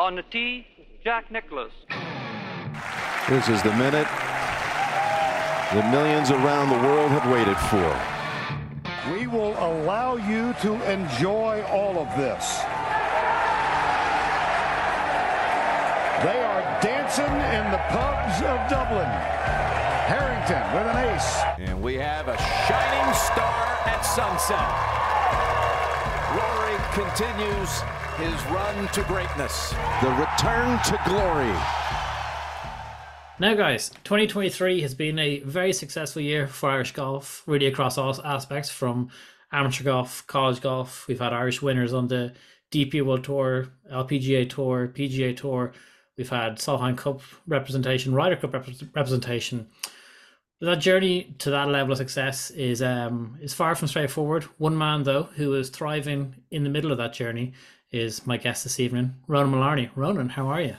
On the tee, Jack Nicklaus. This is the minute that millions around the world have waited for. We will allow you to enjoy all of this. They are dancing in the pubs of Dublin. Harrington with an ace. And we have a shining star at sunset. Rory continues his run to greatness. The return to glory. Now guys, 2023 has been a very successful year for Irish golf, really across all aspects, from amateur golf, college golf. We've had Irish winners on the DP World Tour, LPGA Tour, PGA Tour. We've had Solheim Cup representation, Ryder Cup representation. But that journey to that level of success is far from straightforward. One man, though, who is thriving in the middle of that journey is my guest this evening, Ronan Mullarney. Ronan, how are you?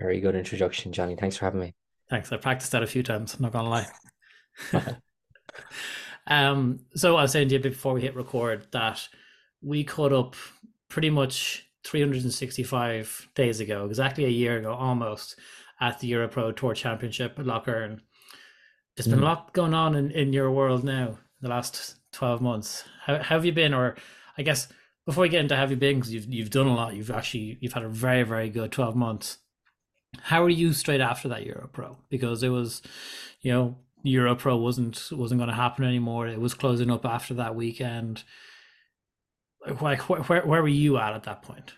Very good introduction, Johnny. Thanks for having me. Thanks. I practiced that a few times, I'm not going to lie. So I was saying to you before we hit record that we caught up pretty much 365 days ago, exactly a year ago almost, at the EuroPro Tour Championship at Loughburn. There's been a lot going on in your world now, the last 12 months. How have you been? Or I guess before we get into how you've been, because you've done a lot, you've had a very, very good 12 months. How are you straight after that EuroPro? Because it was, you know, EuroPro wasn't going to happen anymore. It was closing up after that weekend. Like, where were you at that point?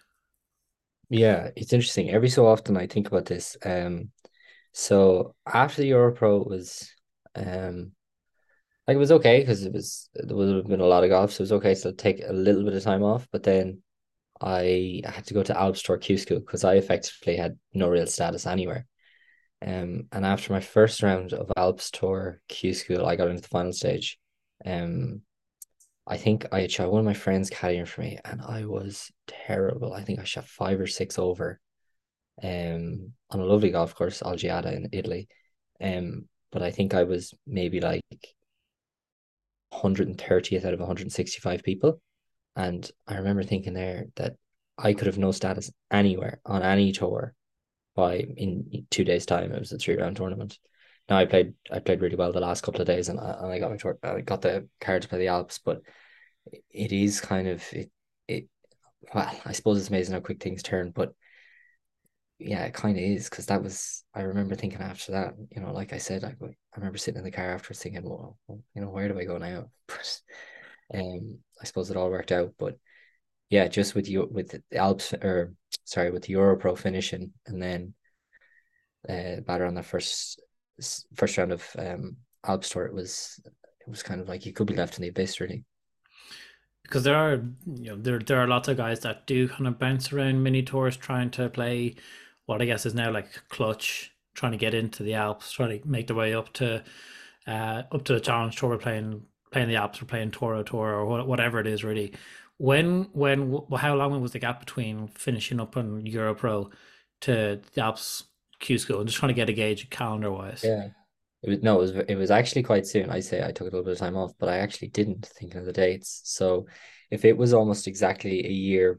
Yeah, it's interesting. Every so often I think about this. So after the EuroPro was, it was okay, because there would have been a lot of golf, so it was okay to take a little bit of time off. But then I had to go to Alps Tour Q School because I effectively had no real status anywhere. And after my first round of Alps Tour Q School, I got into the final stage. I think I shot, one of my friends caddying for me, and I was terrible. I think I shot 5 or 6 over on a lovely golf course, Algiada in Italy. But I think I was maybe like 130th out of 165 people. And I remember thinking there that I could have no status anywhere on any tour in 2 days' time. It was a 3-round tournament. Now I played really well the last couple of days, and I got the card to play the Alps. But it is kind of it. Well, I suppose it's amazing how quick things turn. But yeah, it kind of is, because that was, I remember thinking after that, you know, like I said, I remember sitting in the car afterwards thinking, well, you know, where do I go now? But I suppose it all worked out. But yeah, just with the Alps, or sorry, with the EuroPro finishing, and then batter on the first round of Alps Tour, it was kind of like you could be left in the abyss, really, because there are lots of guys that do kind of bounce around mini tours, trying to play what I guess is now like clutch, trying to get into the Alps, trying to make their way up to the Challenge Tour. We're playing the Alps, we're playing Toro Tour or whatever it is, really. How long was the gap between finishing up on EuroPro to the Alps Q School? I'm just trying to get a gauge calendar wise. Yeah, it was actually quite soon. I say I took a little bit of time off, but I actually didn't, thinking of the dates. So if it was almost exactly a year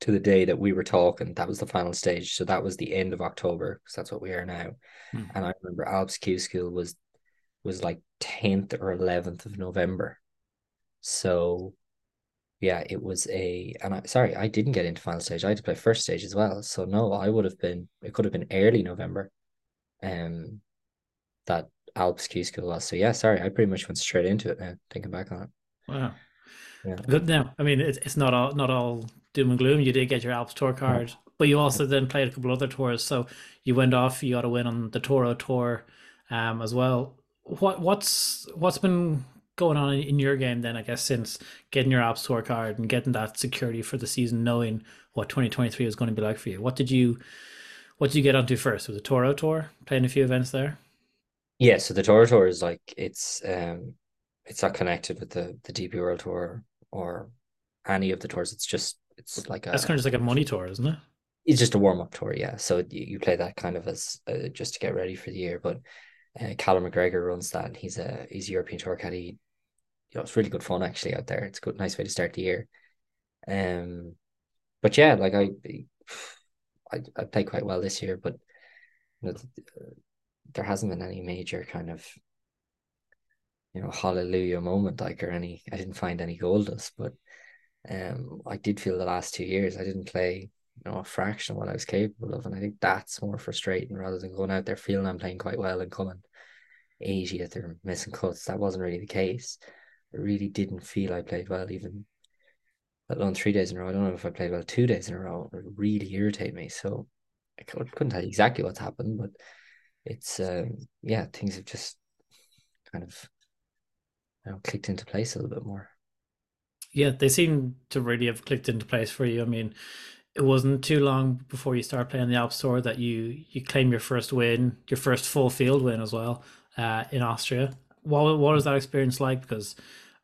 to the day that we were talking, that was the final stage. So that was the end of October, because that's what we are now. And I remember Alps Q School was like 10th or 11th of November. So yeah, I didn't get into final stage. I had to play first stage as well. So no, it could have been early November that Alps Q School was. So yeah, sorry, I pretty much went straight into it now, thinking back on it. Wow. Yeah. Good. Now, I mean, it's not all doom and gloom. You did get your Alps Tour card, but you also then played a couple other tours. So you went off, you got a win on the Toro Tour as well. What's been going on in your game then, I guess, since getting your Alps Tour card and getting that security for the season, knowing what 2023 was going to be like for you? What did you get onto first? Was the Toro Tour, playing a few events there? Yeah, so the Toro Tour is like, it's not connected with the DP World Tour or any of the tours. That's kind of just like a money tour, isn't it? It's just a warm-up tour, yeah. So you play that kind of as just to get ready for the year. But Callum McGregor runs that, and he's a European Tour caddy. You know, it's really good fun actually out there. It's a good, nice way to start the year. But yeah, like I I played quite well this year, but you know, there hasn't been any major kind of, you know, hallelujah moment, like, or any, I didn't find any gold dust, but I did feel the last 2 years I didn't play, you know, a fraction of what I was capable of, and I think that's more frustrating rather than going out there feeling I'm playing quite well and coming 80th or missing cuts. That wasn't really the case. I really didn't feel I played well, even let alone 3 days in a row. I don't know if I played well 2 days in a row. It really irritated me. So I couldn't tell you exactly what's happened, but it's, yeah, things have just kind of, you know, clicked into place a little bit more. Yeah, they seem to really have clicked into place for you. I mean, it wasn't too long before you started playing the Alps Tour that you claimed your first win, your first full field win as well, in Austria. What was that experience like? Because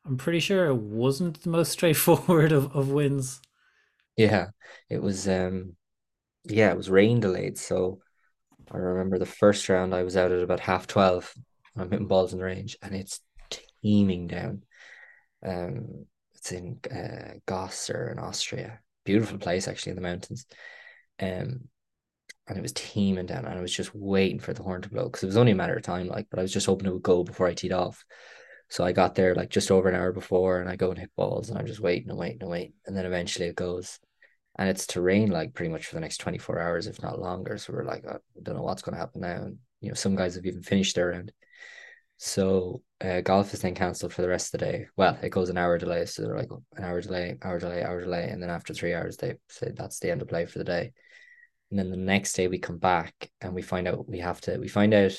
I'm pretty sure it wasn't the most straightforward of wins. Yeah, it was. Yeah, it was rain delayed. So I remember the first round I was out at about 12:30. I'm hitting balls in range, and it's teeming down. It's in Gosser in Austria. Beautiful place, actually, in the mountains. And it was teeming down, and I was just waiting for the horn to blow because it was only a matter of time, like, but I was just hoping it would go before I teed off. So I got there like just over an hour before, and I go and hit balls, and I'm just waiting. And then eventually it goes, and it's terrain like pretty much for the next 24 hours, if not longer. So we're like, I don't know what's going to happen now. And, you know, some guys have even finished their round. So golf is then cancelled for the rest of the day. Well, it goes an hour delay. So they're like an hour delay. And then after 3 hours, they say that's the end of play for the day. And then the next day we come back and we find out we find out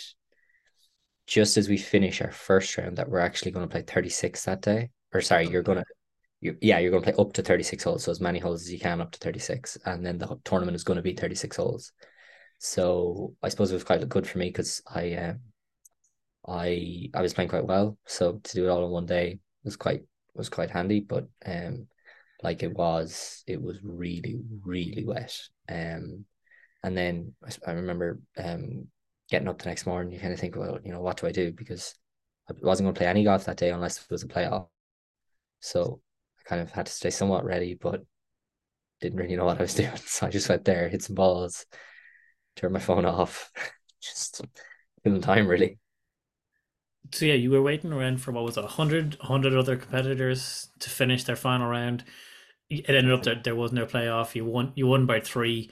just as we finish our first round that we're actually going to play 36 that day. Or sorry, you're going to play up to 36 holes. So as many holes as you can up to 36. And then the tournament is going to be 36 holes. So I suppose it was quite good for me because I was playing quite well. So to do it all in one day was quite handy, but like it was really, really wet. And then I remember getting up the next morning, you kind of think, well, you know, what do I do? Because I wasn't going to play any golf that day unless it was a playoff. So I kind of had to stay somewhat ready, but didn't really know what I was doing. So I just went there, hit some balls, turned my phone off, just killing time, really. So yeah, you were waiting around for, what was it, 100 other competitors to finish their final round. It ended up that there was no playoff. You won by 3.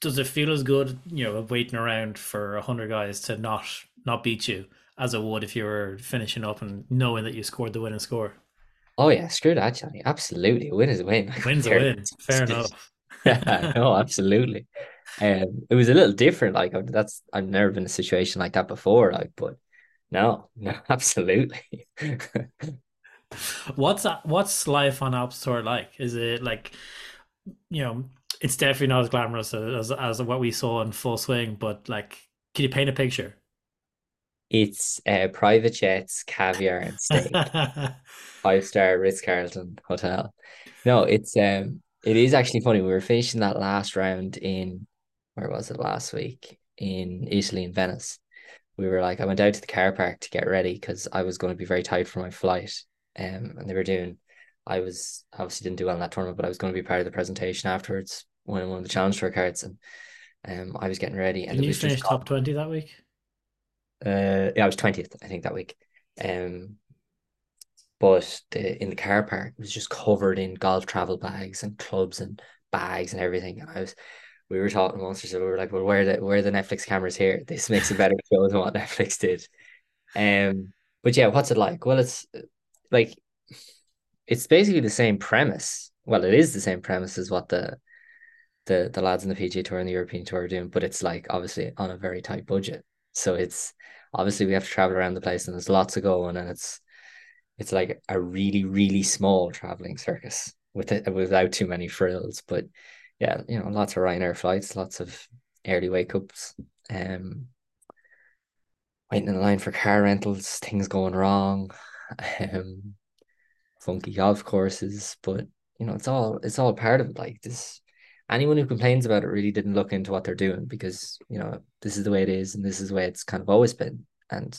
Does it feel as good, you know, waiting around for 100 guys to not beat you as it would if you were finishing up and knowing that you scored the winning score? Oh yeah, screw that, Johnny. Absolutely, win is a win. Win's a win. Fair enough. Yeah, no, absolutely. It was a little different. Like I've never been in a situation like that before. Like, but no, absolutely. What's life on Alps Tour like? Is it like, you know, it's definitely not as glamorous as what we saw in Full Swing, but like, can you paint a picture? It's private jets, caviar and steak, 5-star Ritz-Carlton hotel. No, it's it is actually funny. We were finishing that last round in, where was it last week? In Italy, in Venice. We were like, I went out to the car park to get ready because I was going to be very tired for my flight. And they were doing, I was obviously didn't do well in that tournament, but I was going to be part of the presentation afterwards when I won the Challenge Tour cards, and I was getting ready. And you finished top 20 that week? Yeah, I was 20th, I think, that week. But in the car park, it was just covered in golf travel bags and clubs and bags and everything. And we were talking amongst ourselves. We were like, well, where are the Netflix cameras here? This makes a better show than what Netflix did. But yeah, what's it like? Well, it's like, it's basically the same premise. Well, it is the same premise as what the lads in the PGA Tour and the European Tour are doing, but it's like obviously on a very tight budget. So it's obviously we have to travel around the place, and there's lots of going, and it's like a really, really small traveling circus without too many frills. But yeah, you know, lots of Ryanair flights, lots of early wake ups, waiting in line for car rentals, things going wrong. Funky golf courses, but you know, it's all part of it. Like this, anyone who complains about it really didn't look into what they're doing, because you know, this is the way it is, and this is the way it's kind of always been. And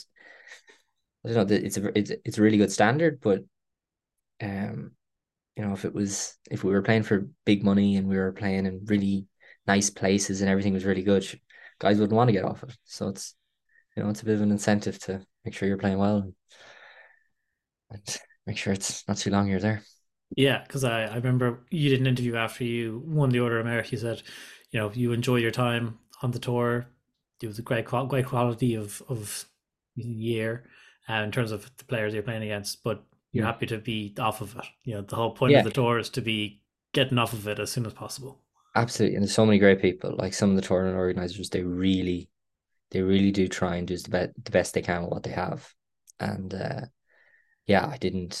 I don't know, it's a really good standard, but you know, if we were playing for big money and we were playing in really nice places and everything was really good, guys wouldn't want to get off it. So it's, you know, it's a bit of an incentive to make sure you're playing well and make sure it's not too long you're there. Yeah, because I remember you did an interview after you won the Order of Merit. You said, you know, you enjoy your time on the tour. It was a great quality of year in terms of the players you're playing against, but you're happy to be off of it. You know, the whole point of the tour is to be getting off of it as soon as possible. Absolutely. And there's so many great people. Like some of the tournament organizers, they really do try and do the best they can with what they have. And I didn't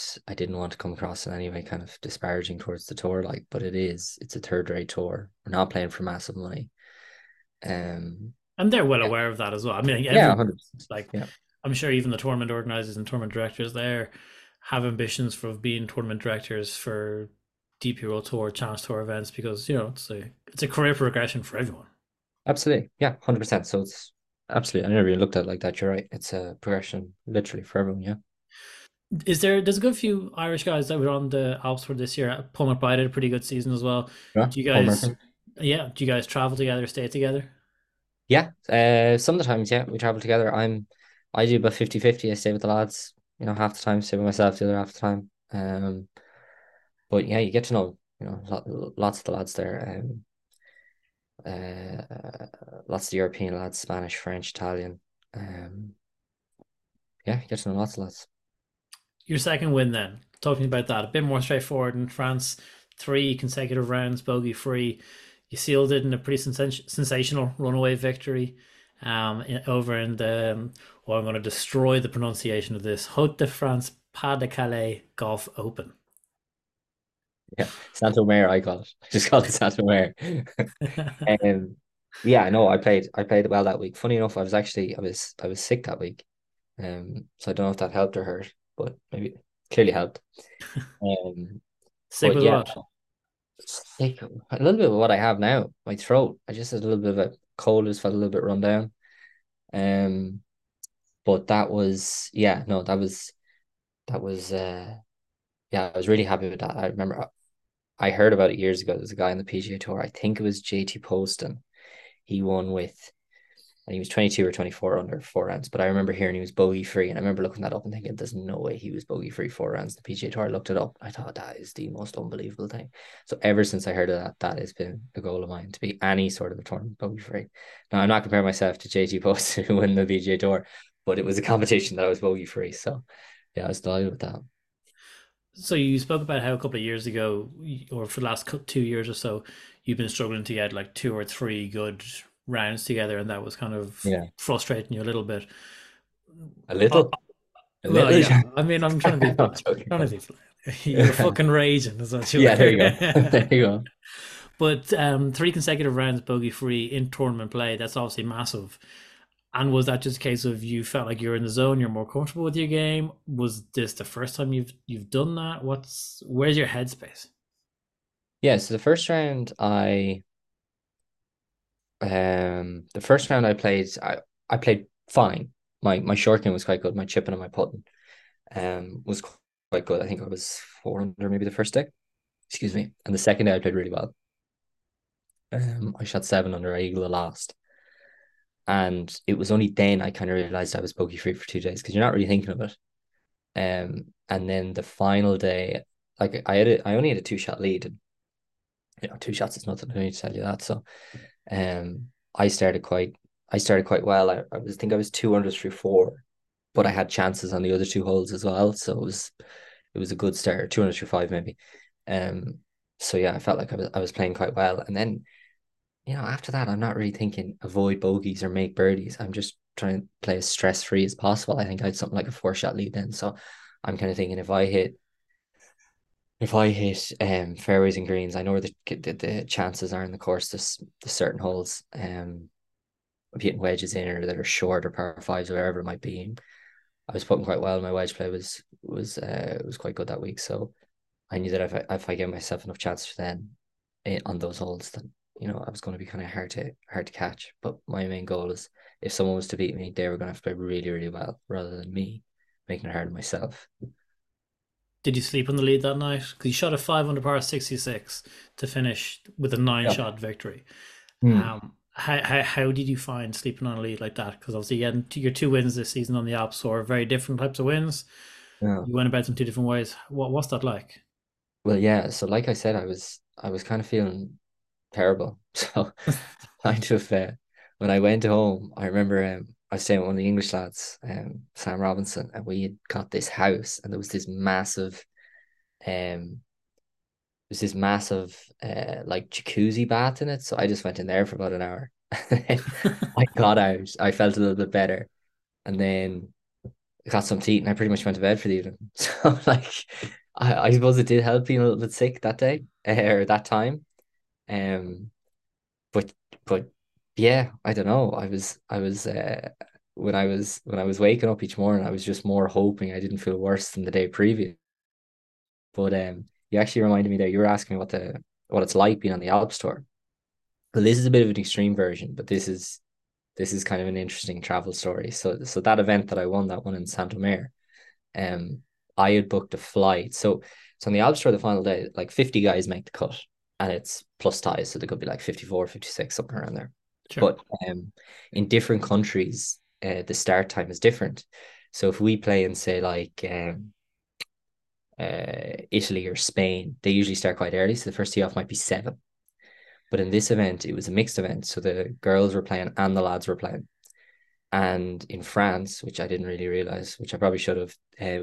want to come across in any way kind of disparaging towards the tour, like, but it's a third-rate tour. We're not playing for massive money. And they're well aware of that as well. I mean, I'm sure even the tournament organizers and tournament directors there have ambitions for being tournament directors for DP World Tour, Challenge Tour events, because, you know, it's a career progression for everyone. Absolutely. Yeah, 100%. So it's absolutely, I never really looked at it like that. You're right. It's a progression literally for everyone. Yeah. There's a good few Irish guys that were on the Alps Tour this year. Paul McBride had a pretty good season as well. Yeah, do you guys travel together, stay together? Yeah, sometimes, yeah, we travel together. I do about 50-50. I stay with the lads, you know, half the time, stay with myself the other half the time. But yeah, you get to know, you know, lots of the lads there. Lots of the European lads, Spanish, French, Italian. You get to know lots of lads. Your second win then, talking about that, a bit more straightforward in France, 3 consecutive rounds, bogey-free. You sealed it in a pretty sensational runaway victory over in the, I'm going to destroy the pronunciation of this, Haute de France, Pas de Calais Golf Open. Yeah, Saint-Omer, I got it. I just called it Saint-Omer. I played well that week. Funny enough, I was sick that week. So I don't know if that helped or hurt, but maybe it clearly helped. Sick with what? A little bit of what I have now, my throat. I just had a little bit of a cold, just felt a little bit run down. But I was really happy with that. I remember I heard about it years ago. There's a guy on the PGA Tour, I think it was JT Poston. He won and he was 22 or 24 under 4 rounds. But I remember hearing he was bogey free, and I remember looking that up and thinking, there's no way he was bogey free 4 rounds. The PGA Tour, I looked it up. I thought that is the most unbelievable thing. So ever since I heard of that, that has been a goal of mine, to be any sort of a tournament bogey free. Now, I'm not comparing myself to JT Poston who won the PGA Tour, but it was a competition that I was bogey free. So yeah, I was delighted with that. So you spoke about how a couple of years ago, or for the last 2 years or so, you've been struggling to get like 2 or 3 good rounds together, and that was kind of frustrating you a little bit. Yeah. I mean, I'm trying to be you're fucking raging, is that you? Yeah, there you go. But 3 consecutive rounds bogey free in tournament play, that's obviously massive. And was that just a case of you felt like you're in the zone, you're more comfortable with your game? Was this the first time you've done that? Where's your headspace? Yeah, so the first round I played fine. My short game was quite good. My chipping and my putting was quite good. I think I was 4 under maybe the first day. Excuse me. And the second day I played really well. I shot 7 under. I eagled the last. And it was only then I kind of realized I was bogey free for 2 days, because you're not really thinking of it. And then the final day, like I only had a 2-shot lead. And, you know, 2 shots is nothing. I need to tell you that. So, I started quite well. I think I was 2 unders through 4, but I had chances on the other 2 holes as well. So it was a good start. 2 unders through 5 maybe. So yeah, I felt like I was playing quite well. And then, you know, after that, I'm not really thinking avoid bogeys or make birdies. I'm just trying to play as stress-free as possible. I think I had something like a 4-shot lead then. So I'm kind of thinking if I hit fairways and greens, I know where the chances are in the course, the certain holes, of hitting wedges in or that are short or par 5s or wherever it might be. I was putting quite well. My wedge play was quite good that week. So I knew that if I gave myself enough chances then on those holes, then, you know, I was going to be kind of hard to catch. But my main goal is, if someone was to beat me, they were going to have to play really, really well, rather than me making it hard on myself. Did you sleep on the lead that night? Because you shot a 5 under par 66 to finish with a 9-shot victory. How did you find sleeping on a lead like that? Because obviously, you had your two wins this season on the Alps are very different types of wins. Yeah. You went about them two different ways. What's that like? Well, yeah. So, like I said, I was kind of feeling terrible. So, kind of when I went home, I remember I was staying with one of the English lads, Sam Robinson, and we had got this house, and there was this massive, like jacuzzi bath in it. So I just went in there for about an hour. I got out. I felt a little bit better, and then got some to eat, and I pretty much went to bed for the evening. So like, I suppose it did help being a little bit sick that day or that time. But yeah, I don't know. When I was waking up each morning, I was just more hoping I didn't feel worse than the day previous. But you actually reminded me that you were asking me what it's like being on the Alps Tour. Well, this is a bit of an extreme version, but this is kind of an interesting travel story. So that event that I won, that one in Saint-Omer, I had booked a flight. So on the Alps Tour, the final day, like 50 guys make the cut, and it's plus ties, so there could be like 54, 56, something around there. Sure. But in different countries, the start time is different. So if we play in, say, like Italy or Spain, they usually start quite early, so the first tee off might be 7. But in this event, it was a mixed event, so the girls were playing and the lads were playing. And in France, which I didn't really realize, which I probably should have,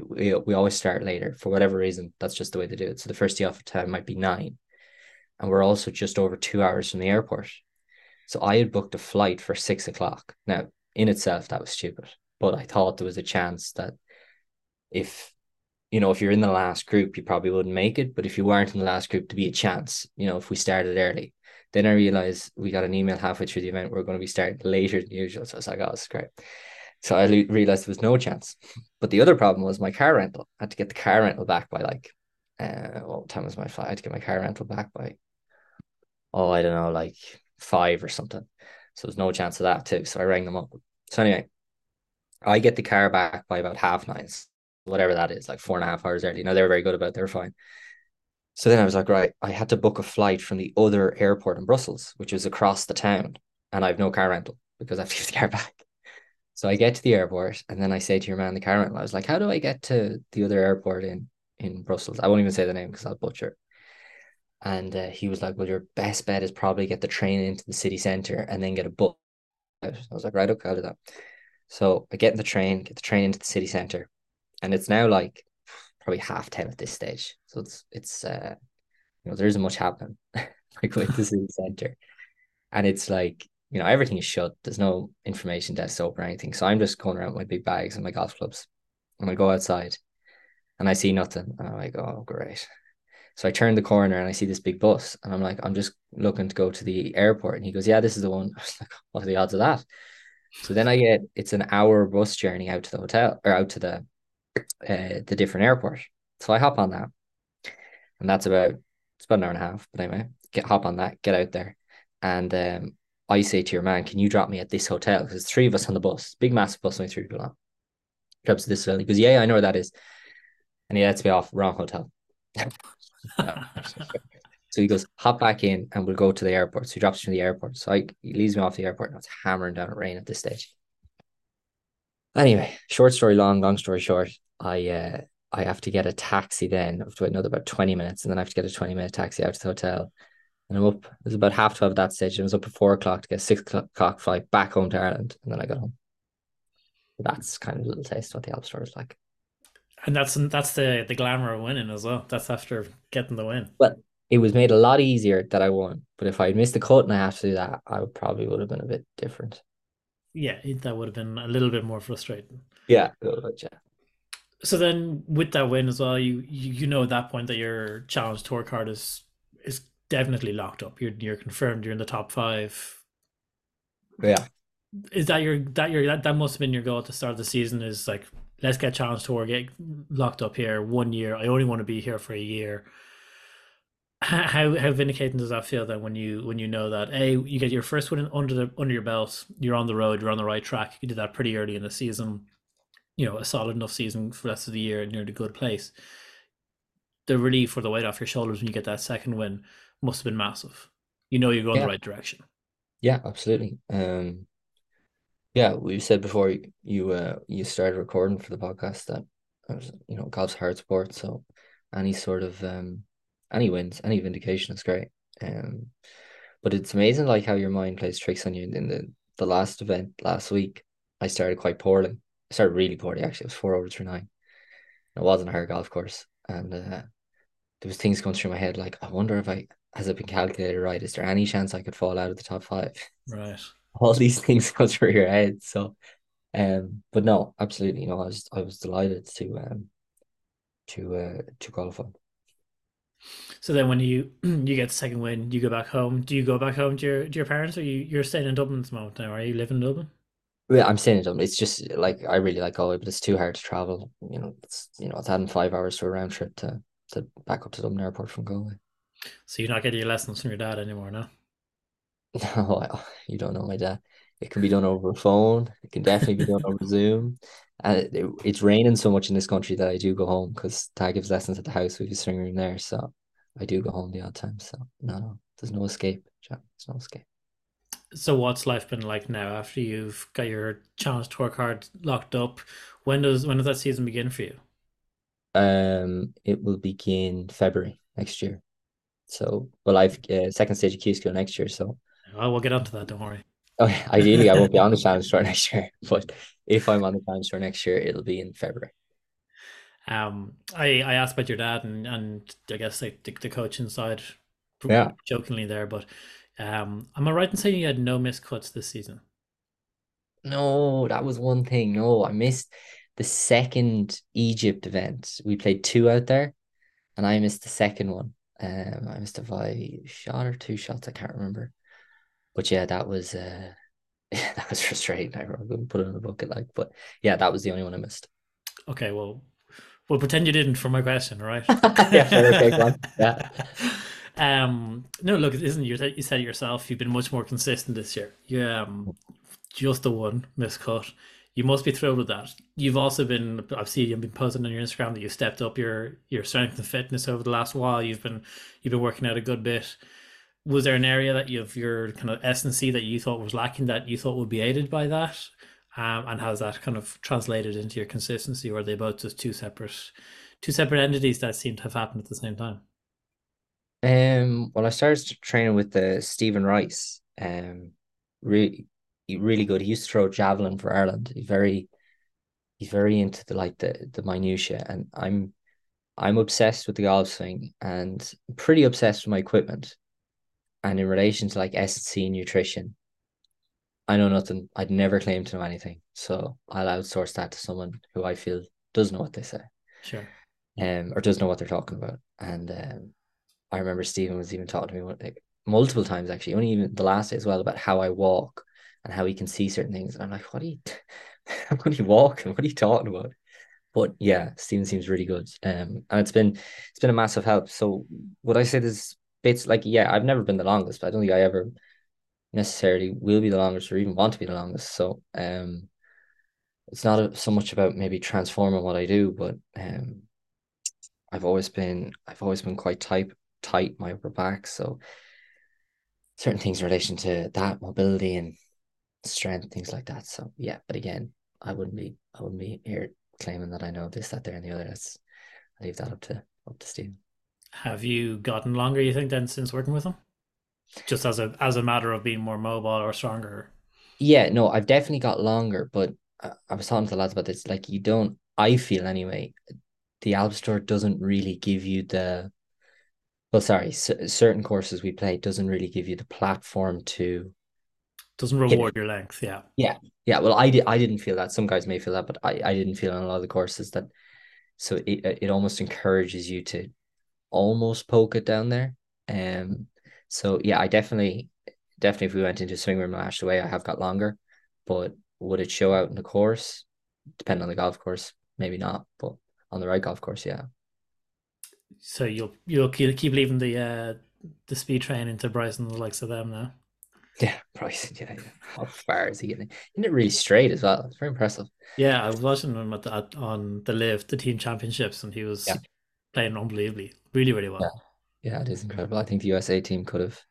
we always start later for whatever reason. That's just the way they do it. So the first tee off time might be 9, and we're also just over 2 hours from the airport. So I had booked a flight for 6 o'clock. Now, in itself, that was stupid, but I thought there was a chance that if you're in the last group, you probably wouldn't make it. But if you weren't in the last group, to be a chance, if we started early. Then I realized we got an email halfway through the event, we're going to be starting later than usual. So I was like, oh, this is great. So I realized there was no chance. But the other problem was my car rental. I had to get the car rental back by what time was my flight? I had to get my car rental back by, I don't know, like 5 or something. So there's no chance of that too. So I rang them up. So anyway, I get the car back by about 9:30, whatever that is, like 4.5 hours early. Now, they were very good about it. They were fine. So then I was like, right, I had to book a flight from the other airport in Brussels, which was across the town, and I have no car rental because I have to give the car back. So I get to the airport, and then I say to your man, the car rental, I was like, how do I get to the other airport in Brussels? I won't even say the name because I'll butcher it. And he was like, well, your best bet is probably get the train into the city centre and then get a bus. I was like, right, okay, I'll do that. So I get the train into the city centre, and it's now like probably 10:30 at this stage. So it's there isn't much happening. I go into the city centre, and it's like, everything is shut. There's no information desk open or anything. So I'm just going around with my big bags and my golf clubs, and I go outside and I see nothing. And I'm like, oh, great. So I turn the corner and I see this big bus, and I'm like, I'm just looking to go to the airport. And he goes, yeah, this is the one. I was like, what are the odds of that? So then it's an hour bus journey out to the hotel, or out to the different airport. So I hop on that, and it's about an hour and a half, but anyway, get out there, and I say to your man, can you drop me at this hotel, because there's 3 of us on the bus, big massive bus going through Milan. Drops to this hotel. He goes, yeah, I know where that is, and he lets me off, wrong hotel. So he goes, hop back in and we'll go to the airport. So he drops me to the airport, so he leaves me off the airport, and it's hammering down rain at this stage. Anyway, short story long, long story short, I have to get a taxi then. I have to wait another about 20 minutes, and then I have to get a 20-minute taxi out to the hotel. And I'm up, it was about 12:30 at that stage, and I was up at 4 o'clock to get a 6 o'clock flight back home to Ireland, and then I got home. That's kind of a little taste of what the Alps Tour is like. And that's the glamour of winning as well. That's after getting the win. Well, it was made a lot easier that I won, but if I had missed the cut and I had to do that, I probably would have been a bit different. Yeah, that would have been a little bit more frustrating. Yeah, a little bit, yeah. So then with that win as well, you know at that point that your Challenge Tour card is definitely locked up. You're confirmed, you're in the top 5. Yeah. Is that that must have been your goal at the start of the season, is like, let's get Challenge Tour, get locked up here 1 year. I only want to be here for a year. How vindicating does that feel then when you know that you get your first win under your belt, you're on the road, you're on the right track, you did that pretty early in the season, a solid enough season for the rest of the year, and you're in a good place. The relief or the weight off your shoulders when you get that second win must have been massive. You're going the right direction. Yeah, absolutely. Yeah, we said before you started recording for the podcast that I was, golf's a hard sport, so any sort of any wins, any vindication is great. But it's amazing how your mind plays tricks on you. In the last event last week, I started quite poorly. I started really poorly, actually. It was 4 over through 9. It wasn't a hard golf course, and there was things going through my head like, I wonder if has it been calculated right? Is there any chance I could fall out of the top 5? Right. All these things go through your head. So, but no, absolutely, I was delighted to qualify. So then, when you get the second win, you go back home. Do you go back home to your parents, or you're staying in Dublin at the moment now? Are you living in Dublin? Yeah, I'm staying in Dublin. It's just I really like Galway, but it's too hard to travel. It's adding 5 hours to a round trip to back up to Dublin Airport from Galway. So you're not getting your lessons from your dad anymore, no? No, you don't know my dad. It can be done over a phone. It can definitely be done over Zoom. And it's raining so much in this country that I do go home, because Dad gives lessons at the house with his string room there. So I do go home the odd time. So no, there's no escape, John. There's no escape. So what's life been like now after you've got your Challenge Tour card locked up? When does that season begin for you? It will begin February next year. So, well, I've second stage of Q School next year. So we'll get onto that. Don't worry. Okay, ideally, I won't be on the Challenge Tour next year, but if I'm on the Challenge Tour next year, it'll be in February. I asked about your dad and I guess the coaching side, yeah, jokingly there, but am I right in saying you had no missed cuts this season? No, that was one thing. No, I missed the second Egypt event. We played 2 out there, and I missed the second one. I missed a shot or 2 shots. I can't remember. But yeah, that was frustrating. I couldn't put it in a bucket, but yeah, that was the only one I missed. Okay, well, we'll pretend you didn't for my question, right? Yeah, okay, go on. Yeah. No, look, you said it yourself. You've been much more consistent this year. You just the one missed cut. You must be thrilled with that. You've also been, I've seen you've been posting on your Instagram that you've stepped up your strength and fitness over the last while. You've been working out a good bit. Was there an area that your kind of S&C that you thought was lacking that you thought would be aided by that? And how's that kind of translated into your consistency? Or are they both just two separate entities that seem to have happened at the same time? Well, I started training with Stephen Rice. Really good. He used to throw javelin for Ireland. He's very into the minutiae, and I'm obsessed with the golf swing and pretty obsessed with my equipment. And in relation to S&C and nutrition, I know nothing. I'd never claim to know anything. So I'll outsource that to someone who I feel does know what they say. Sure. Or does know what they're talking about. And I remember Stephen was even talking to me multiple times, actually, only even the last day as well, about how I walk and how he can see certain things. And I'm like, what are you walking? What are you talking about? But yeah, Stephen seems really good. And it's been a massive help. So what I said is, I've never been the longest, but I don't think I ever necessarily will be the longest or even want to be the longest. So it's not so much about maybe transforming what I do, but I've always been quite tight my upper back. So certain things in relation to that, mobility and strength, things like that. So yeah, but again, I wouldn't be here claiming that I know this, that, there, and the other. I leave that up to Steve. Have you gotten longer, you think, then, since working with him? Just as a matter of being more mobile or stronger? Yeah, no, I've definitely got longer, but I was talking to the lads about this. You don't, I feel anyway, the Alps Tour doesn't really give you certain courses we play doesn't really give you the platform to... Doesn't reward your length, yeah. Yeah, yeah. Well, I didn't feel that. Some guys may feel that, but I didn't feel on a lot of the courses that... So it almost encourages you to almost poke it down there. So yeah, I definitely if we went into a swing room and lashed away, I have got longer. But would it show out in the course? Depending on the golf course, maybe not, but on the right golf course, yeah. So you'll keep leaving the speed train into Bryson and the likes of them now? Yeah, Bryson, yeah. How far is he getting? Isn't it really straight as well? It's very impressive. Yeah, I was watching him on the live, the team championships, and he was playing unbelievably, really, really well. Yeah, it is incredible. I think the USA team could have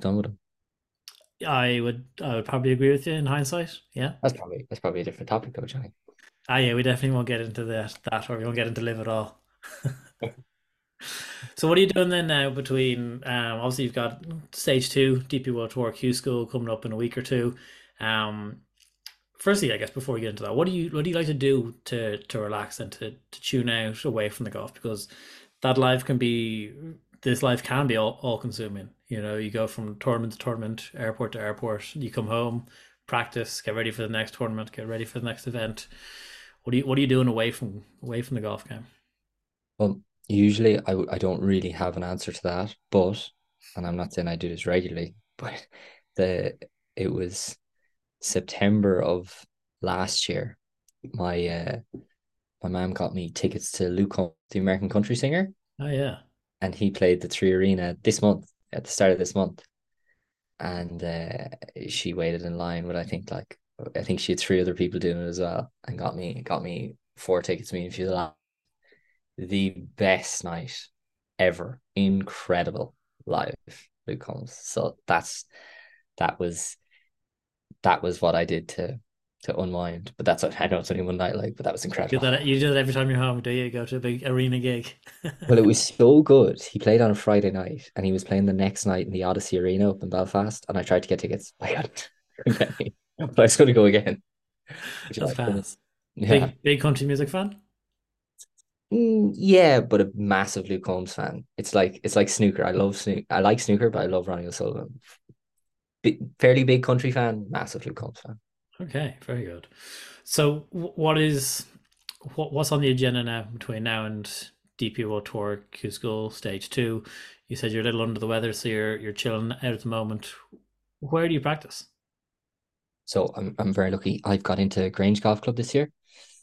done with him. I would probably agree with you in hindsight. Yeah, that's probably a different topic though, Johnny. Ah, yeah, we definitely won't get into that, or we won't get into live at all. So what are you doing then now between? Obviously, you've got stage 2 DP World Tour Q School coming up in a week or two. Firstly, I guess before we get into that, what do you like to do to relax and to tune out away from the golf, because this life can be all consuming. You know, you go from tournament to tournament, airport to airport. You come home, practice, get ready for the next tournament, get ready for the next event. What are you doing away from the golf game? Well, usually I don't really have an answer to that, but, and I'm not saying I do this regularly, but it was September of last year. My mom got me tickets to Luke Combs, the American country singer. Oh yeah, and he played the Three Arena this month, at the start of this month, and she waited in line with I think she had 3 other people doing it as well, and got me 4 tickets. Me and she was the best night ever, incredible live Luke Combs. So that was what I did to unwind. But that's, I know it's only one night, but that was incredible. You do that every time you're home, do you? Go to a big arena gig. Well, it was so good. He played on a Friday night, and he was playing the next night in the Odyssey Arena up in Belfast. And I tried to get tickets, but I was going to go again. Yeah. Big country music fan. Yeah, but a massive Luke Combs fan. It's like snooker. I like snooker, but I love Ronnie O'Sullivan. Fairly big country fan, massive Luke Combs fan. Okay, very good. So what's on the agenda now between now and DP World Tour Q School Stage 2? You said you're a little under the weather, so you're chilling out at the moment. Where do you practice? So I'm very lucky. I've got into Grange Golf Club this year.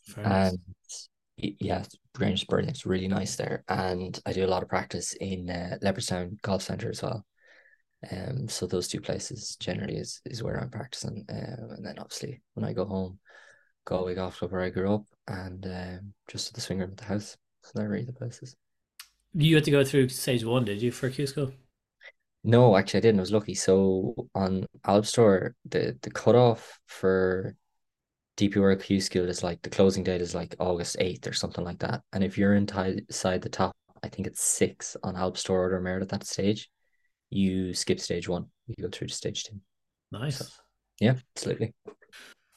Very nice. And yeah, Grange is brilliant. It's really nice there, and I do a lot of practice in Leopardstown Golf Centre as well. So those 2 places generally is where I'm practicing, and then obviously when I go home, Galway Golf Club where I grew up, and just to the swing room at the house. So they're really the places. You had to go through stage 1, did you, for Q School? No, actually I didn't. I was lucky. So on Alps Tour, the cutoff for DP World Q School is the closing date is August 8th or something like that. And if you're inside the top, I think it's 6 on Alps Tour Order of Merit at that stage, you skip stage 1, you go through to stage 2. Nice. So, yeah, absolutely.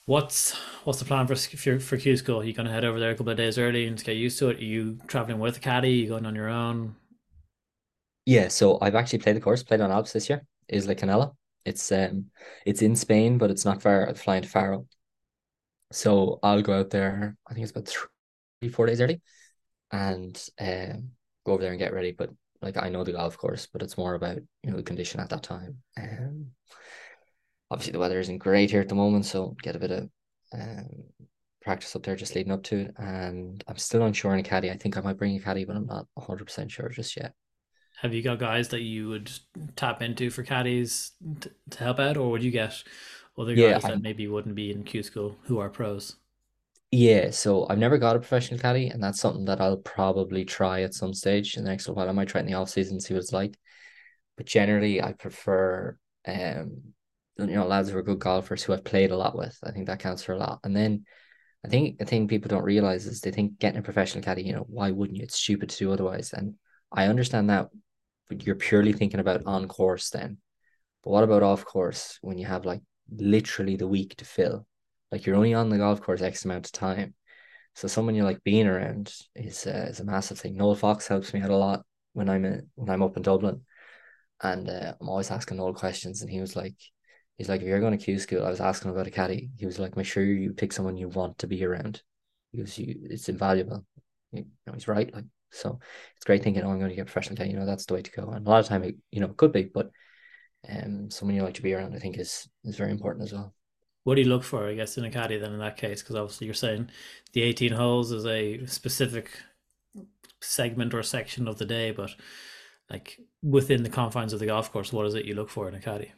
What's the plan for Q School? Are you going to head over there a couple of days early and get used to it? Are you traveling with a caddy? Are you going on your own? Yeah, so I've actually played on Alps this year, Isla Canela. It's in Spain, but it's not far. I'm flying to Faro. So I'll go out there, I think it's about 3-4 days early, and go over there and get ready. But I know the golf course, but it's more about, the condition at that time. Obviously the weather isn't great here at the moment, so get a bit of practice up there just leading up to it. And I'm still unsure on a caddy. I think I might bring a caddy, but I'm not 100% sure just yet. Have you got guys that you would tap into for caddies to help out, or would you get other guys that maybe wouldn't be in Q School who are pros? Yeah, so I've never got a professional caddy, and that's something that I'll probably try at some stage in the next little while. I might try it in the off season and see what it's like. But generally, I prefer lads who are good golfers who I've played a lot with. I think that counts for a lot. And then I think the thing people don't realize is they think getting a professional caddy, why wouldn't you? It's stupid to do otherwise. And I understand that, but you're purely thinking about on course then. But what about off course when you have literally the week to fill? You're only on the golf course X amount of time. So someone you're being around is a massive thing. Noel Fox helps me out a lot when I'm up in Dublin, and I'm always asking Noel questions, and he was he's if you're going to Q School, I was asking about a caddy. He was make sure you pick someone you want to be around, because it's invaluable. He's right. So it's great thinking, oh, I'm going to get a professional caddy. That's the way to go. And a lot of time it could be, but someone you like to be around, I think is very important as well. What do you look for, I guess, in a caddy then in that case? Because obviously you're saying the 18 holes is a specific segment or section of the day, but within the confines of the golf course, what is it you look for in a caddy?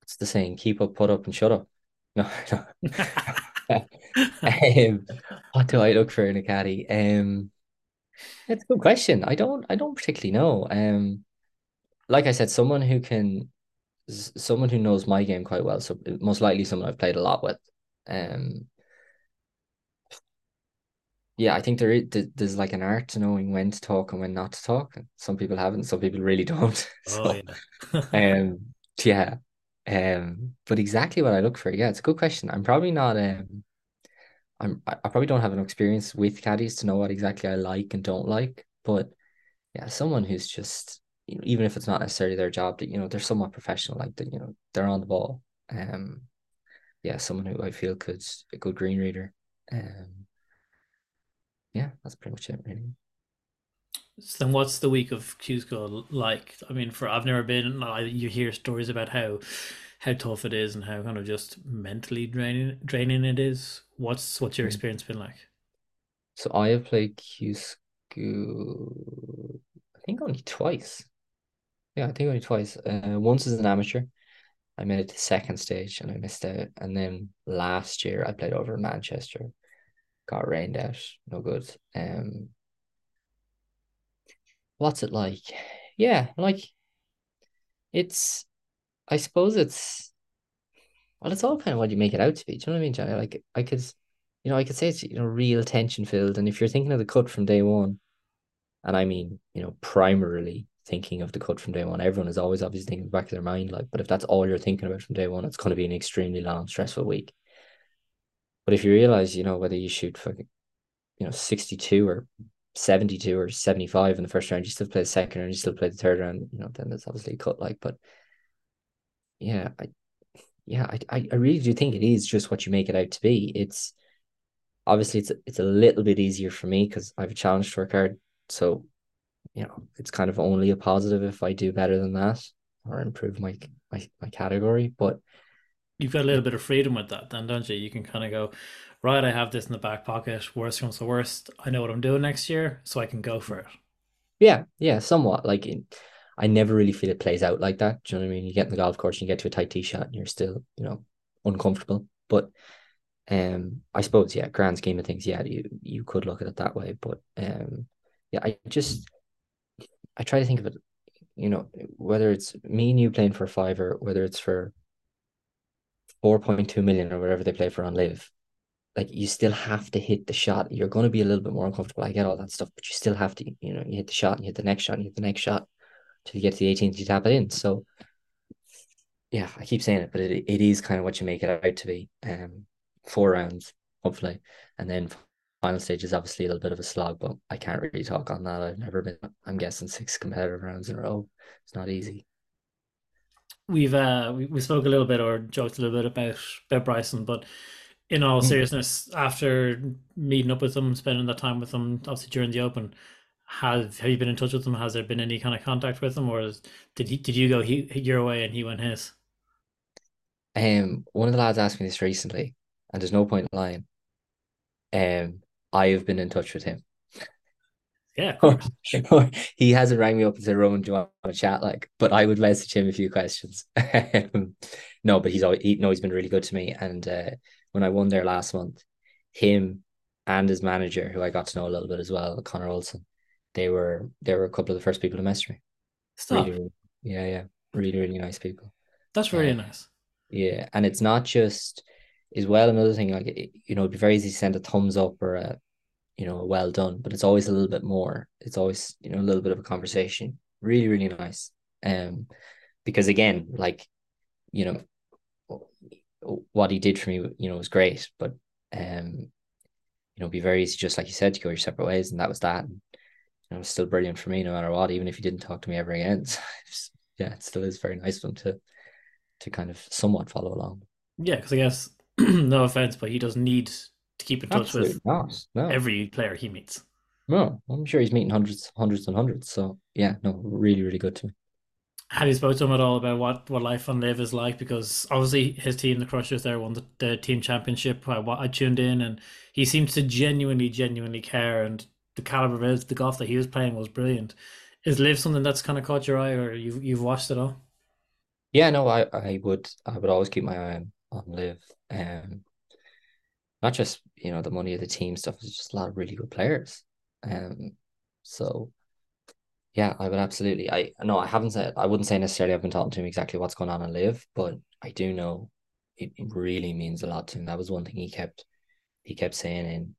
It's the saying, keep up, put up and shut up. No. What do I look for in a caddy? That's a good question. I don't particularly know. Like I said, someone who can someone who knows my game quite well, so most likely someone I've played a lot with. Yeah, I think there's like an art to knowing when to talk and when not to talk. Some people haven't, some people really don't. Oh, so, yeah. But exactly what I look for. Yeah, it's a good question. I'm probably not. I probably don't have an experience with caddies to know what exactly I like and don't like. But yeah, someone who's just, you know, even if it's not necessarily their job, that, you know, they're somewhat professional, like that, you know, they're on the ball. Yeah, someone who I feel could a good green reader. Yeah, that's pretty much it, really. So then what's the week of Q School like? I mean, I've never been. You hear stories about how tough it is and how kind of just mentally draining it is. What's your experience been like? So I have played Q School, I think only twice. Yeah, I think only twice. Once as an amateur, I made it to second stage and I missed out. And then last year I played over in Manchester, got rained out, no good. What's it like? Yeah, like it's, I suppose it's, well, it's all kind of what you make it out to be. Do you know what I mean, Johnny? Like I could say it's, you know, real tension filled. And if you're thinking of the cut from day one, and I mean, you know, primarily thinking of the cut from day one, everyone is always obviously thinking in the back of their mind, like, but if that's all you're thinking about from day one, it's going to be an extremely long, stressful week. But if you realize, you know, whether you shoot fucking, you know, 62 or 72 or 75 in the first round, you still play the second round, you still play the third round, you know, then that's obviously a cut, like. But yeah, I really do think it is just what you make it out to be. It's obviously it's a little bit easier for me because I have a Challenge Tour card, so, you know, it's kind of only a positive if I do better than that or improve my category. But you've got a little bit of freedom with that then, don't you? You can kind of go, right, I have this in the back pocket, worst comes to worst, I know what I'm doing next year, so I can go for it. Yeah, somewhat. Like, I never really feel it plays out like that. Do you know what I mean? You get in the golf course, you get to a tight tee shot, and you're still, you know, uncomfortable. But I suppose, yeah, grand scheme of things, yeah, you could look at it that way. But yeah, I try to think of it, you know, whether it's me and you playing for a fiver, whether it's for 4.2 million or whatever they play for on live, like, you still have to hit the shot. You're going to be a little bit more uncomfortable, I get all that stuff, but you still have to, you know, you hit the shot, and you hit the next shot, and you hit the next shot till you get to the 18th, you tap it in. So yeah, I keep saying it, but it is kind of what you make it out to be. 4 rounds, hopefully. And then final stage is obviously a little bit of a slog, but I can't really talk on that. I've never been, I'm guessing, 6 competitive rounds in a row. It's not easy. We've we spoke a little bit or joked a little bit about Bryson, but in all seriousness, after meeting up with them, spending that time with them, obviously during the Open, have you been in touch with them? Has there been any kind of contact with them, or did you go your way and he went his? One of the lads asked me this recently, and there's no point in lying. I have been in touch with him. Yeah, of course. He hasn't rang me up and said, Ronan, do you want to chat? Like, but I would message him a few questions. No, but he's been really good to me. And when I won there last month, him and his manager, who I got to know a little bit as well, Connor Olson, they were a couple of the first people to message me. Stop. Really, yeah, really, really nice people. That's really nice. Yeah, and it's not just as well. Another thing, like, you know, it'd be very easy to send a thumbs up or a, you know, well done, but it's always a little bit more. It's always, you know, a little bit of a conversation. Really, really nice. Because again, like, you know, what he did for me, you know, was great, but you know, it'd be very easy, just like you said, to go your separate ways, and that was that. And, you know, it was still brilliant for me, no matter what, even if he didn't talk to me ever again. So, yeah, it still is very nice of him to kind of somewhat follow along. Yeah, because I guess no offense, but he does need to keep in touch Absolutely with not. No. every player he meets. No, I'm sure he's meeting hundreds. So yeah, no, really, really good to me. Have you spoken to him at all about what life on live is like? Because obviously his team, the Crushers, there won the team championship. I tuned in, and he seems to genuinely care, and the caliber of the golf that he was playing was brilliant. Is live something that's kind of caught your eye, or you've watched it all? Yeah, no, I would always keep my eye on live. Not just, you know, the money of the team stuff, it's just a lot of really good players. So Yeah, I would absolutely. I wouldn't say necessarily I've been talking to him exactly what's going on in Liv, but I do know it really means a lot to him. That was one thing he kept saying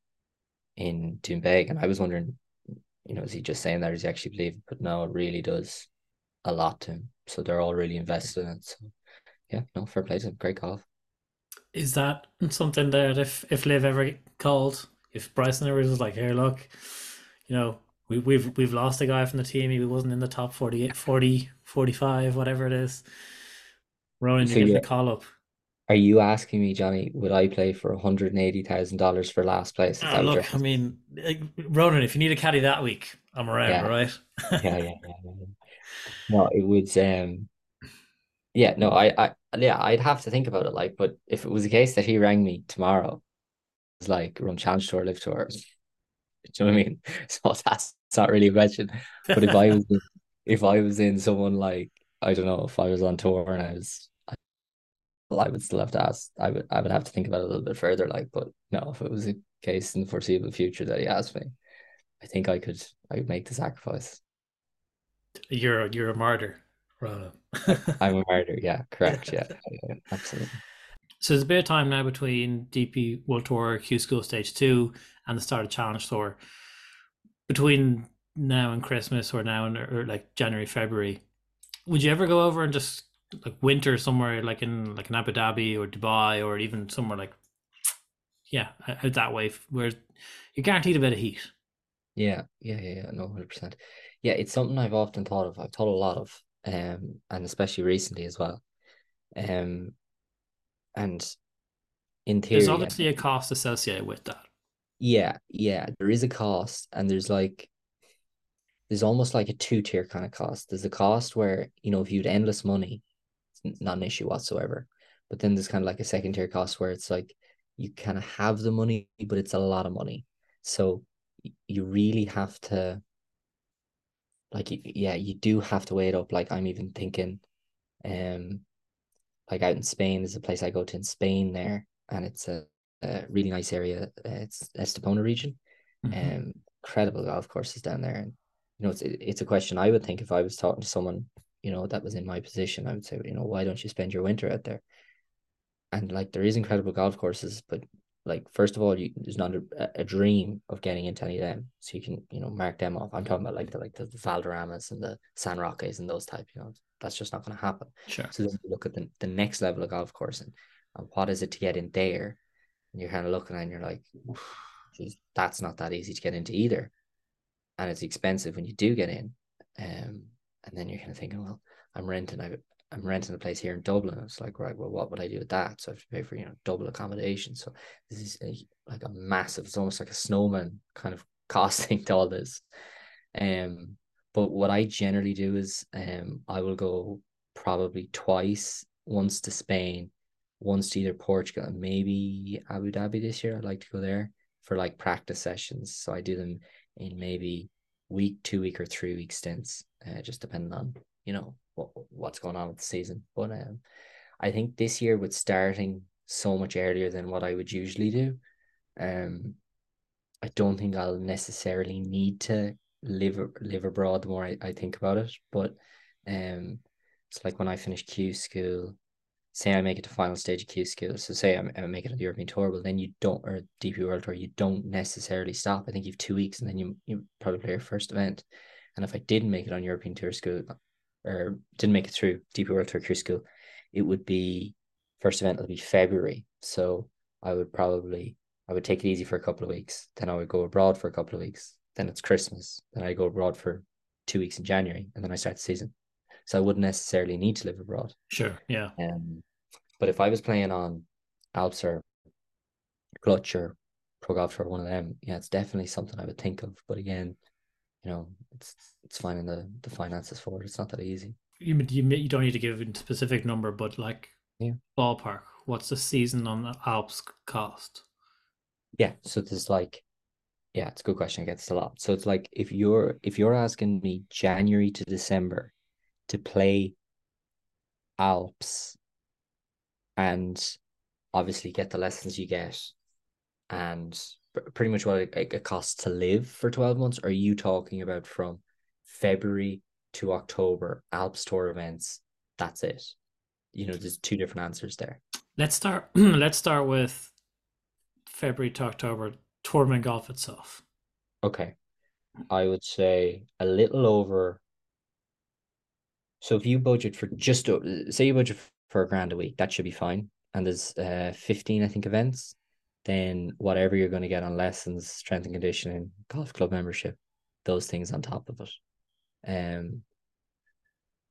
in Doonbeg, and I was wondering, is he just saying that, or does he actually believe it? But no, it really does a lot to him. So they're all really invested in it. So yeah, no, fair play to him. Great golf. Is that something that if Liv ever called, if Bryson ever was like, "Here, look, we've lost a guy from the team. He wasn't in the top 48, 40, 45, whatever it is. Ronan, you're getting a call up." Are you asking me, Johnny, would I play for $180,000 for last place? Look, I mean, Ronan, if you need a caddy that week, I'm around, yeah. Right? Yeah. No, it would. I'd have to think about it. But if it was the case that he rang me tomorrow, it's like run Challenge Tour, Live Tour. Do you know what I mean? So that's not really a question. But if I was in someone like, I don't know, if I was on tour and I would still have to ask. I would have to think about it a little bit further. But no, if it was a case in the foreseeable future that he asked me, I think I would make the sacrifice. You're a martyr, Ronan. I'm a martyr. Yeah, correct. Yeah, absolutely. So there's a bit of time now between DP World Tour Q School Stage 2 and the start of Challenge Tour. Between now and Christmas or January, February, would you ever go over and just winter somewhere in Abu Dhabi or Dubai or even somewhere out that way where you're guaranteed a bit of heat? Yeah, no, 100%. Yeah, it's something I've often thought of. I've thought a lot of, and especially recently as well. And in theory, there's obviously a cost associated with that. Yeah, there is a cost, and there's almost like a two-tier kind of cost. There's a cost where if you had endless money, it's not an issue whatsoever. But then there's kind of like a second-tier cost where it's like you kind of have the money, but it's a lot of money. So you really have to, you do have to weigh it up. I'm even thinking, out in Spain, there's a place I go to in Spain there, and it's a really nice area. It's Estepona region. Mm-hmm. Incredible golf courses down there. And, it's a question I would think if I was talking to someone, that was in my position, I would say, why don't you spend your winter out there? And there is incredible golf courses, but first of all, there's not a dream of getting into any of them. So you can, mark them off. I'm talking about the Valderramas and the San Roques and those type, that's just not going to happen. Sure. So then you look at the next level of golf course and what is it to get in there? And you're kind of looking and you're like, geez, that's not that easy to get into either. And it's expensive when you do get in. And then you're kind of thinking, well, I'm renting a place here in Dublin. It's like, right, well, what would I do with that? So I have to pay for, double accommodation. So this is a massive, it's almost like a snowman kind of costing to all this. But what I generally do is I will go probably twice, once to Spain, once to either Portugal and maybe Abu Dhabi this year. I'd like to go there for practice sessions. So I do them in maybe week, 2 week or 3 week stints, just depending on, what's going on with the season. But I think this year with starting so much earlier than what I would usually do, I don't think I'll necessarily need to live abroad the more I think about it. But it's when I finish Q School, say I make it to final stage of Q School, so say I make it to the European Tour, well then you don't, or DP World Tour, you don't necessarily stop. I think you have 2 weeks and then you probably play your first event. And if I didn't make it on European Tour School, or didn't make it through DP World Tour Q School, it would be, first event will be February. So I would take it easy for a couple of weeks. Then I would go abroad for a couple of weeks. Then it's Christmas. Then I go abroad for 2 weeks in January, and then I start the season. So I wouldn't necessarily need to live abroad. Sure, yeah. But if I was playing on Alps or Clutch or Pro Golf Tour, one of them, yeah, it's definitely something I would think of. But again, it's finding the finances for it. It's not that easy. You don't need to give a specific number, but ballpark, what's the season on the Alps cost? Yeah, so there's yeah, it's a good question. It gets a lot. So it's if you're asking me January to December to play Alps, and obviously get the lessons you get, and pretty much what it costs to live for 12 months, are you talking about from February to October, Alps Tour events, that's it. You know, there's two different answers there. Let's start with February to October, tournament golf itself. Okay. I would say a little over. So if you budget for just, say you budget for $1,000 a week, that should be fine. And there's 15, I think, events. Then whatever you're going to get on lessons, strength and conditioning, golf club membership, those things on top of it.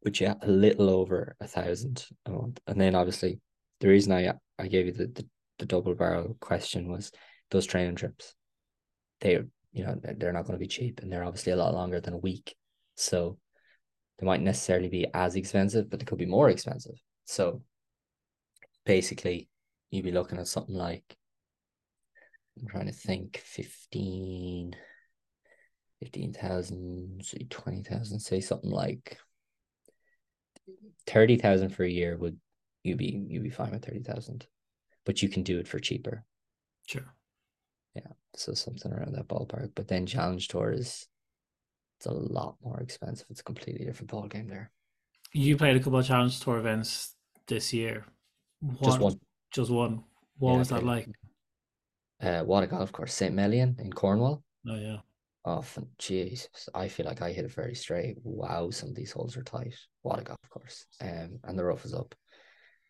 But yeah, a little over $1,000 a month. And then obviously the reason I gave you the double barrel question was those training trips. They're not going to be cheap, and they're obviously a lot longer than a week. So they might necessarily be as expensive, but they could be more expensive. So basically you'd be looking at something like, I'm trying to think, 15,000, say 20,000, say something like 30,000 for a year. Would you'd be fine with 30,000, but you can do it for cheaper. Sure. Yeah, so something around that ballpark. But then Challenge Tour it's a lot more expensive. It's a completely different ball game there. You played a couple of Challenge Tour events this year. Just one. What was that like? What a golf course, St. Mellon in Cornwall. Oh yeah. Often, jeez, I feel like I hit it very straight. Wow, some of these holes are tight. What a golf course. And the rough is up.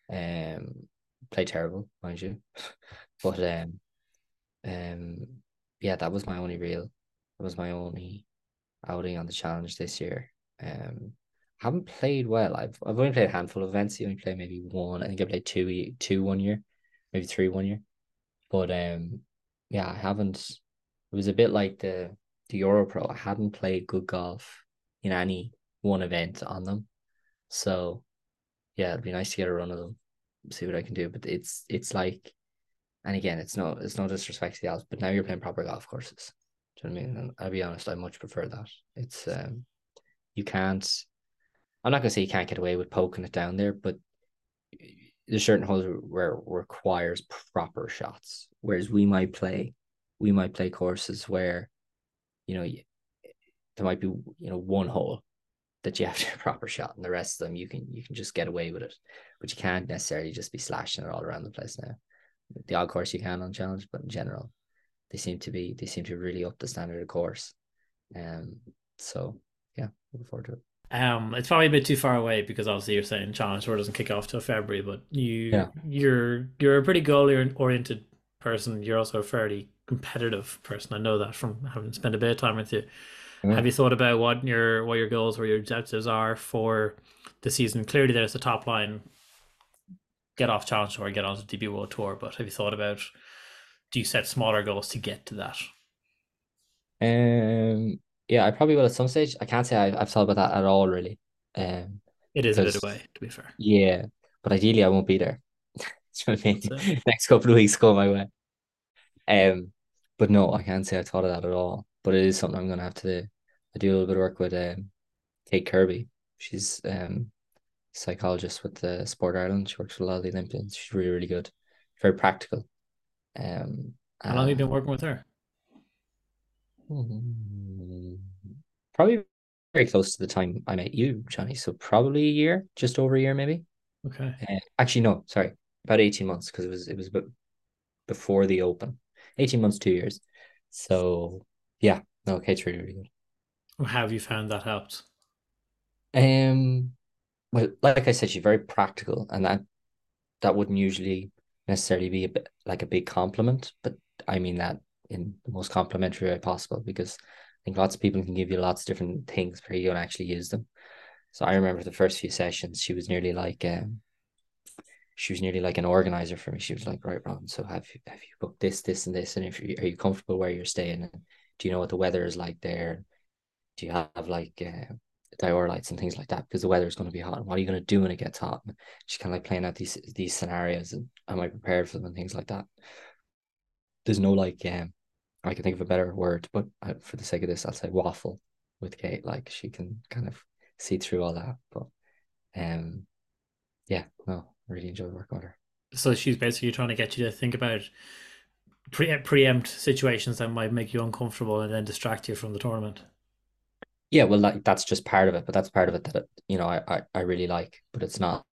Play terrible, mind you, but yeah, that was my only outing on the Challenge this year. Haven't played well. I've only played a handful of events. You only play maybe one. I think I played two 1 year, maybe three 1 year. But yeah, I haven't. It was a bit like the EuroPro. I hadn't played good golf in any one event on them. So yeah, it'd be nice to get a run of them, see what I can do. But it's like, and again, it's no disrespect to the Alps, but now you're playing proper golf courses. Do you know what I mean? And I'll be honest, I much prefer that. It's I'm not gonna say you can't get away with poking it down there, but there's certain holes where it requires proper shots. Whereas we might play courses where, you know, there might be, you know, one hole that you have to have a proper shot, and the rest of them you can just get away with it. But you can't necessarily just be slashing it all around the place now. The odd course you can on Challenge, but in general, they seem to really up the standard of course. So yeah, looking forward to it. It's probably a bit too far away because obviously you're saying Challenge Tour doesn't kick off till February, but you're a pretty goal-oriented person. You're also a fairly competitive person. I know that from having spent a bit of time with you. Mm. Have you thought about what your goals or your objectives are for the season? Clearly, there's the top line. Get off Challenge Tour, get onto DP World Tour. But have you thought about, do you set smaller goals to get to that? Yeah, I probably will at some stage. I can't say I've thought about that at all, really. It is a bit away, to be fair. Yeah, but ideally I won't be there. I mean? Next couple of weeks go my way. But no, I can't say I thought of that at all. But it is something I'm going to have to do. I do a little bit of work with Kate Kirby. She's psychologist with the Sport Ireland. She works with a lot of the Olympians. She's really, really good. Very practical. How long have you been working with her? Probably very close to the time I met you, Johnny. So probably a year, just over a year, maybe. Okay. Actually, no, sorry, about 18 months, because it was about before the Open. 18 months, 2 years. So yeah, no, Kate's really, really good. How have you found that helped? Well, like I said, she's very practical, and that wouldn't usually necessarily be a big compliment, but I mean that in the most complimentary way possible, because I think lots of people can give you lots of different things, but you don't actually use them. So I remember the first few sessions, she was nearly like an organizer for me. She was like, right, Ron, so have you booked this, this, and this, and are you comfortable where you're staying? And do you know what the weather is like there? Do you have like dior lights and things like that, because the weather is going to be hot, and what are you going to do when it gets hot? And she's kind of like playing out these scenarios, and am I prepared for them and things like that. There's no like I can think of a better word, but for the sake of this I'll say waffle with Kate. Like, she can kind of see through all that. But yeah, no, I really enjoy working with her. So she's basically trying to get you to think about preempt situations that might make you uncomfortable and then distract you from the tournament. Yeah, well, that's just part of it, but that's part of it that, I really like, but it's not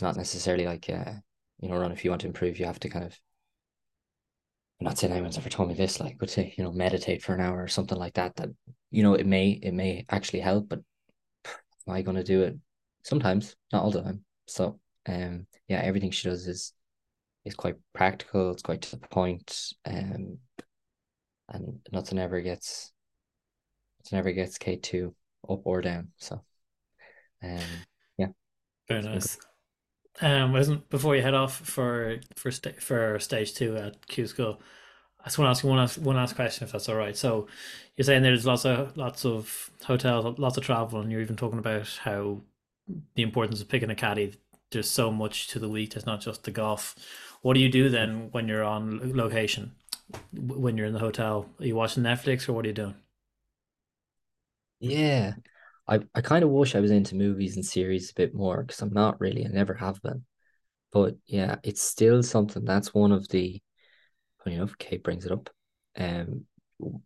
necessarily like, Ron, if you want to improve, you have to kind of, I'm not saying anyone's ever told me this, like, but say, meditate for an hour or something like that, it may actually help, but am I going to do it? Sometimes, not all the time. So, everything she does is quite practical. It's quite to the point. And nothing ever gets K2 up or down. So, very nice. Before you head off for stage 2 at Q School, I just want to ask you one last question, if that's all right. So, you're saying there's lots of hotels, lots of travel, and you're even talking about how the importance of picking a caddy. There's so much to the week. There's not just the golf. What do you do then when you're on location? When you're in the hotel, are you watching Netflix or what are you doing? Yeah, I kind of wish I was into movies and series a bit more, because I'm not really. I never have been. But yeah, it's still something. That's one of the, Kate brings it up.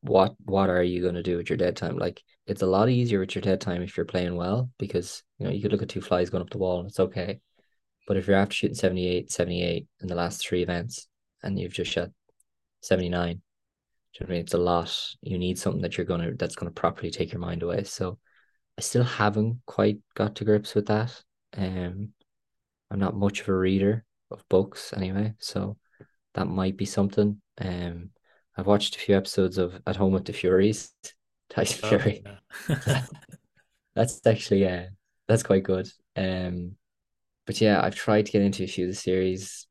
What are you going to do with your dead time? Like, it's a lot easier with your dead time if you're playing well, because you could look at two flies going up the wall and it's okay. But if you're after shooting 78 in the last 3 events and you've just shot 79, do you know what I mean? It's a lot. You need something that that's going to properly take your mind away. So I still haven't quite got to grips with that. I'm not much of a reader of books anyway, so that might be something. I've watched a few episodes of At Home with the Furies, Tyson Fury. Yeah. That's actually, that's quite good. But yeah, I've tried to get into a few of the series.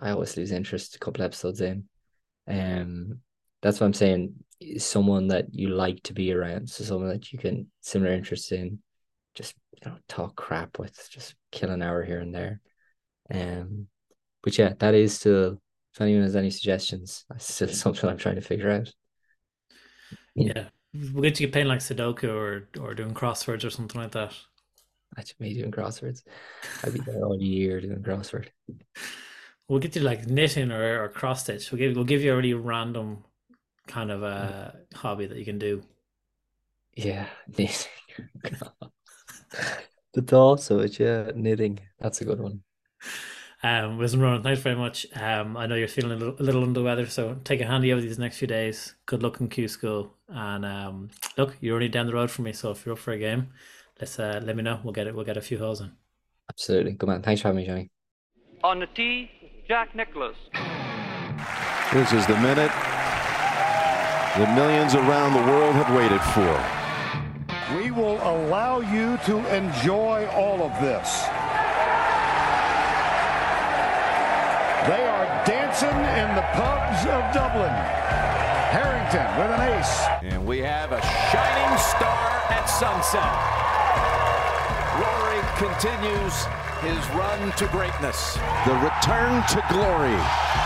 I always lose interest a couple episodes in. That's what I'm saying. Someone that you like to be around, so someone that you can similar interests in, just talk crap with, just kill an hour here and there. But yeah, that is still. If anyone has any suggestions, that's still something I'm trying to figure out. Yeah. We'll get you playing like Sudoku or doing crosswords or something like that. That's me doing crosswords. I'd be there all year doing crossword. We'll get you like knitting or cross stitch. We'll give you a really random kind of hobby that you can do. Yeah, knitting. The thoughts of it, yeah, knitting. That's a good one. Listen, Ronan, thanks very much. I know you're feeling a little under the weather, so take it handy over these next few days. Good luck in Q School, and look, you're only down the road from me, so if you're up for a game, let's let me know. We'll get a few holes in. Absolutely, good man. Thanks for having me, Johnny. On the tee, Jack Nicklaus. This is the minute the millions around the world have waited for. We will allow you to enjoy all of this. They are dancing in the pubs of Dublin. Harrington with an ace. And we have a shining star at sunset. Rory continues his run to greatness. The return to glory.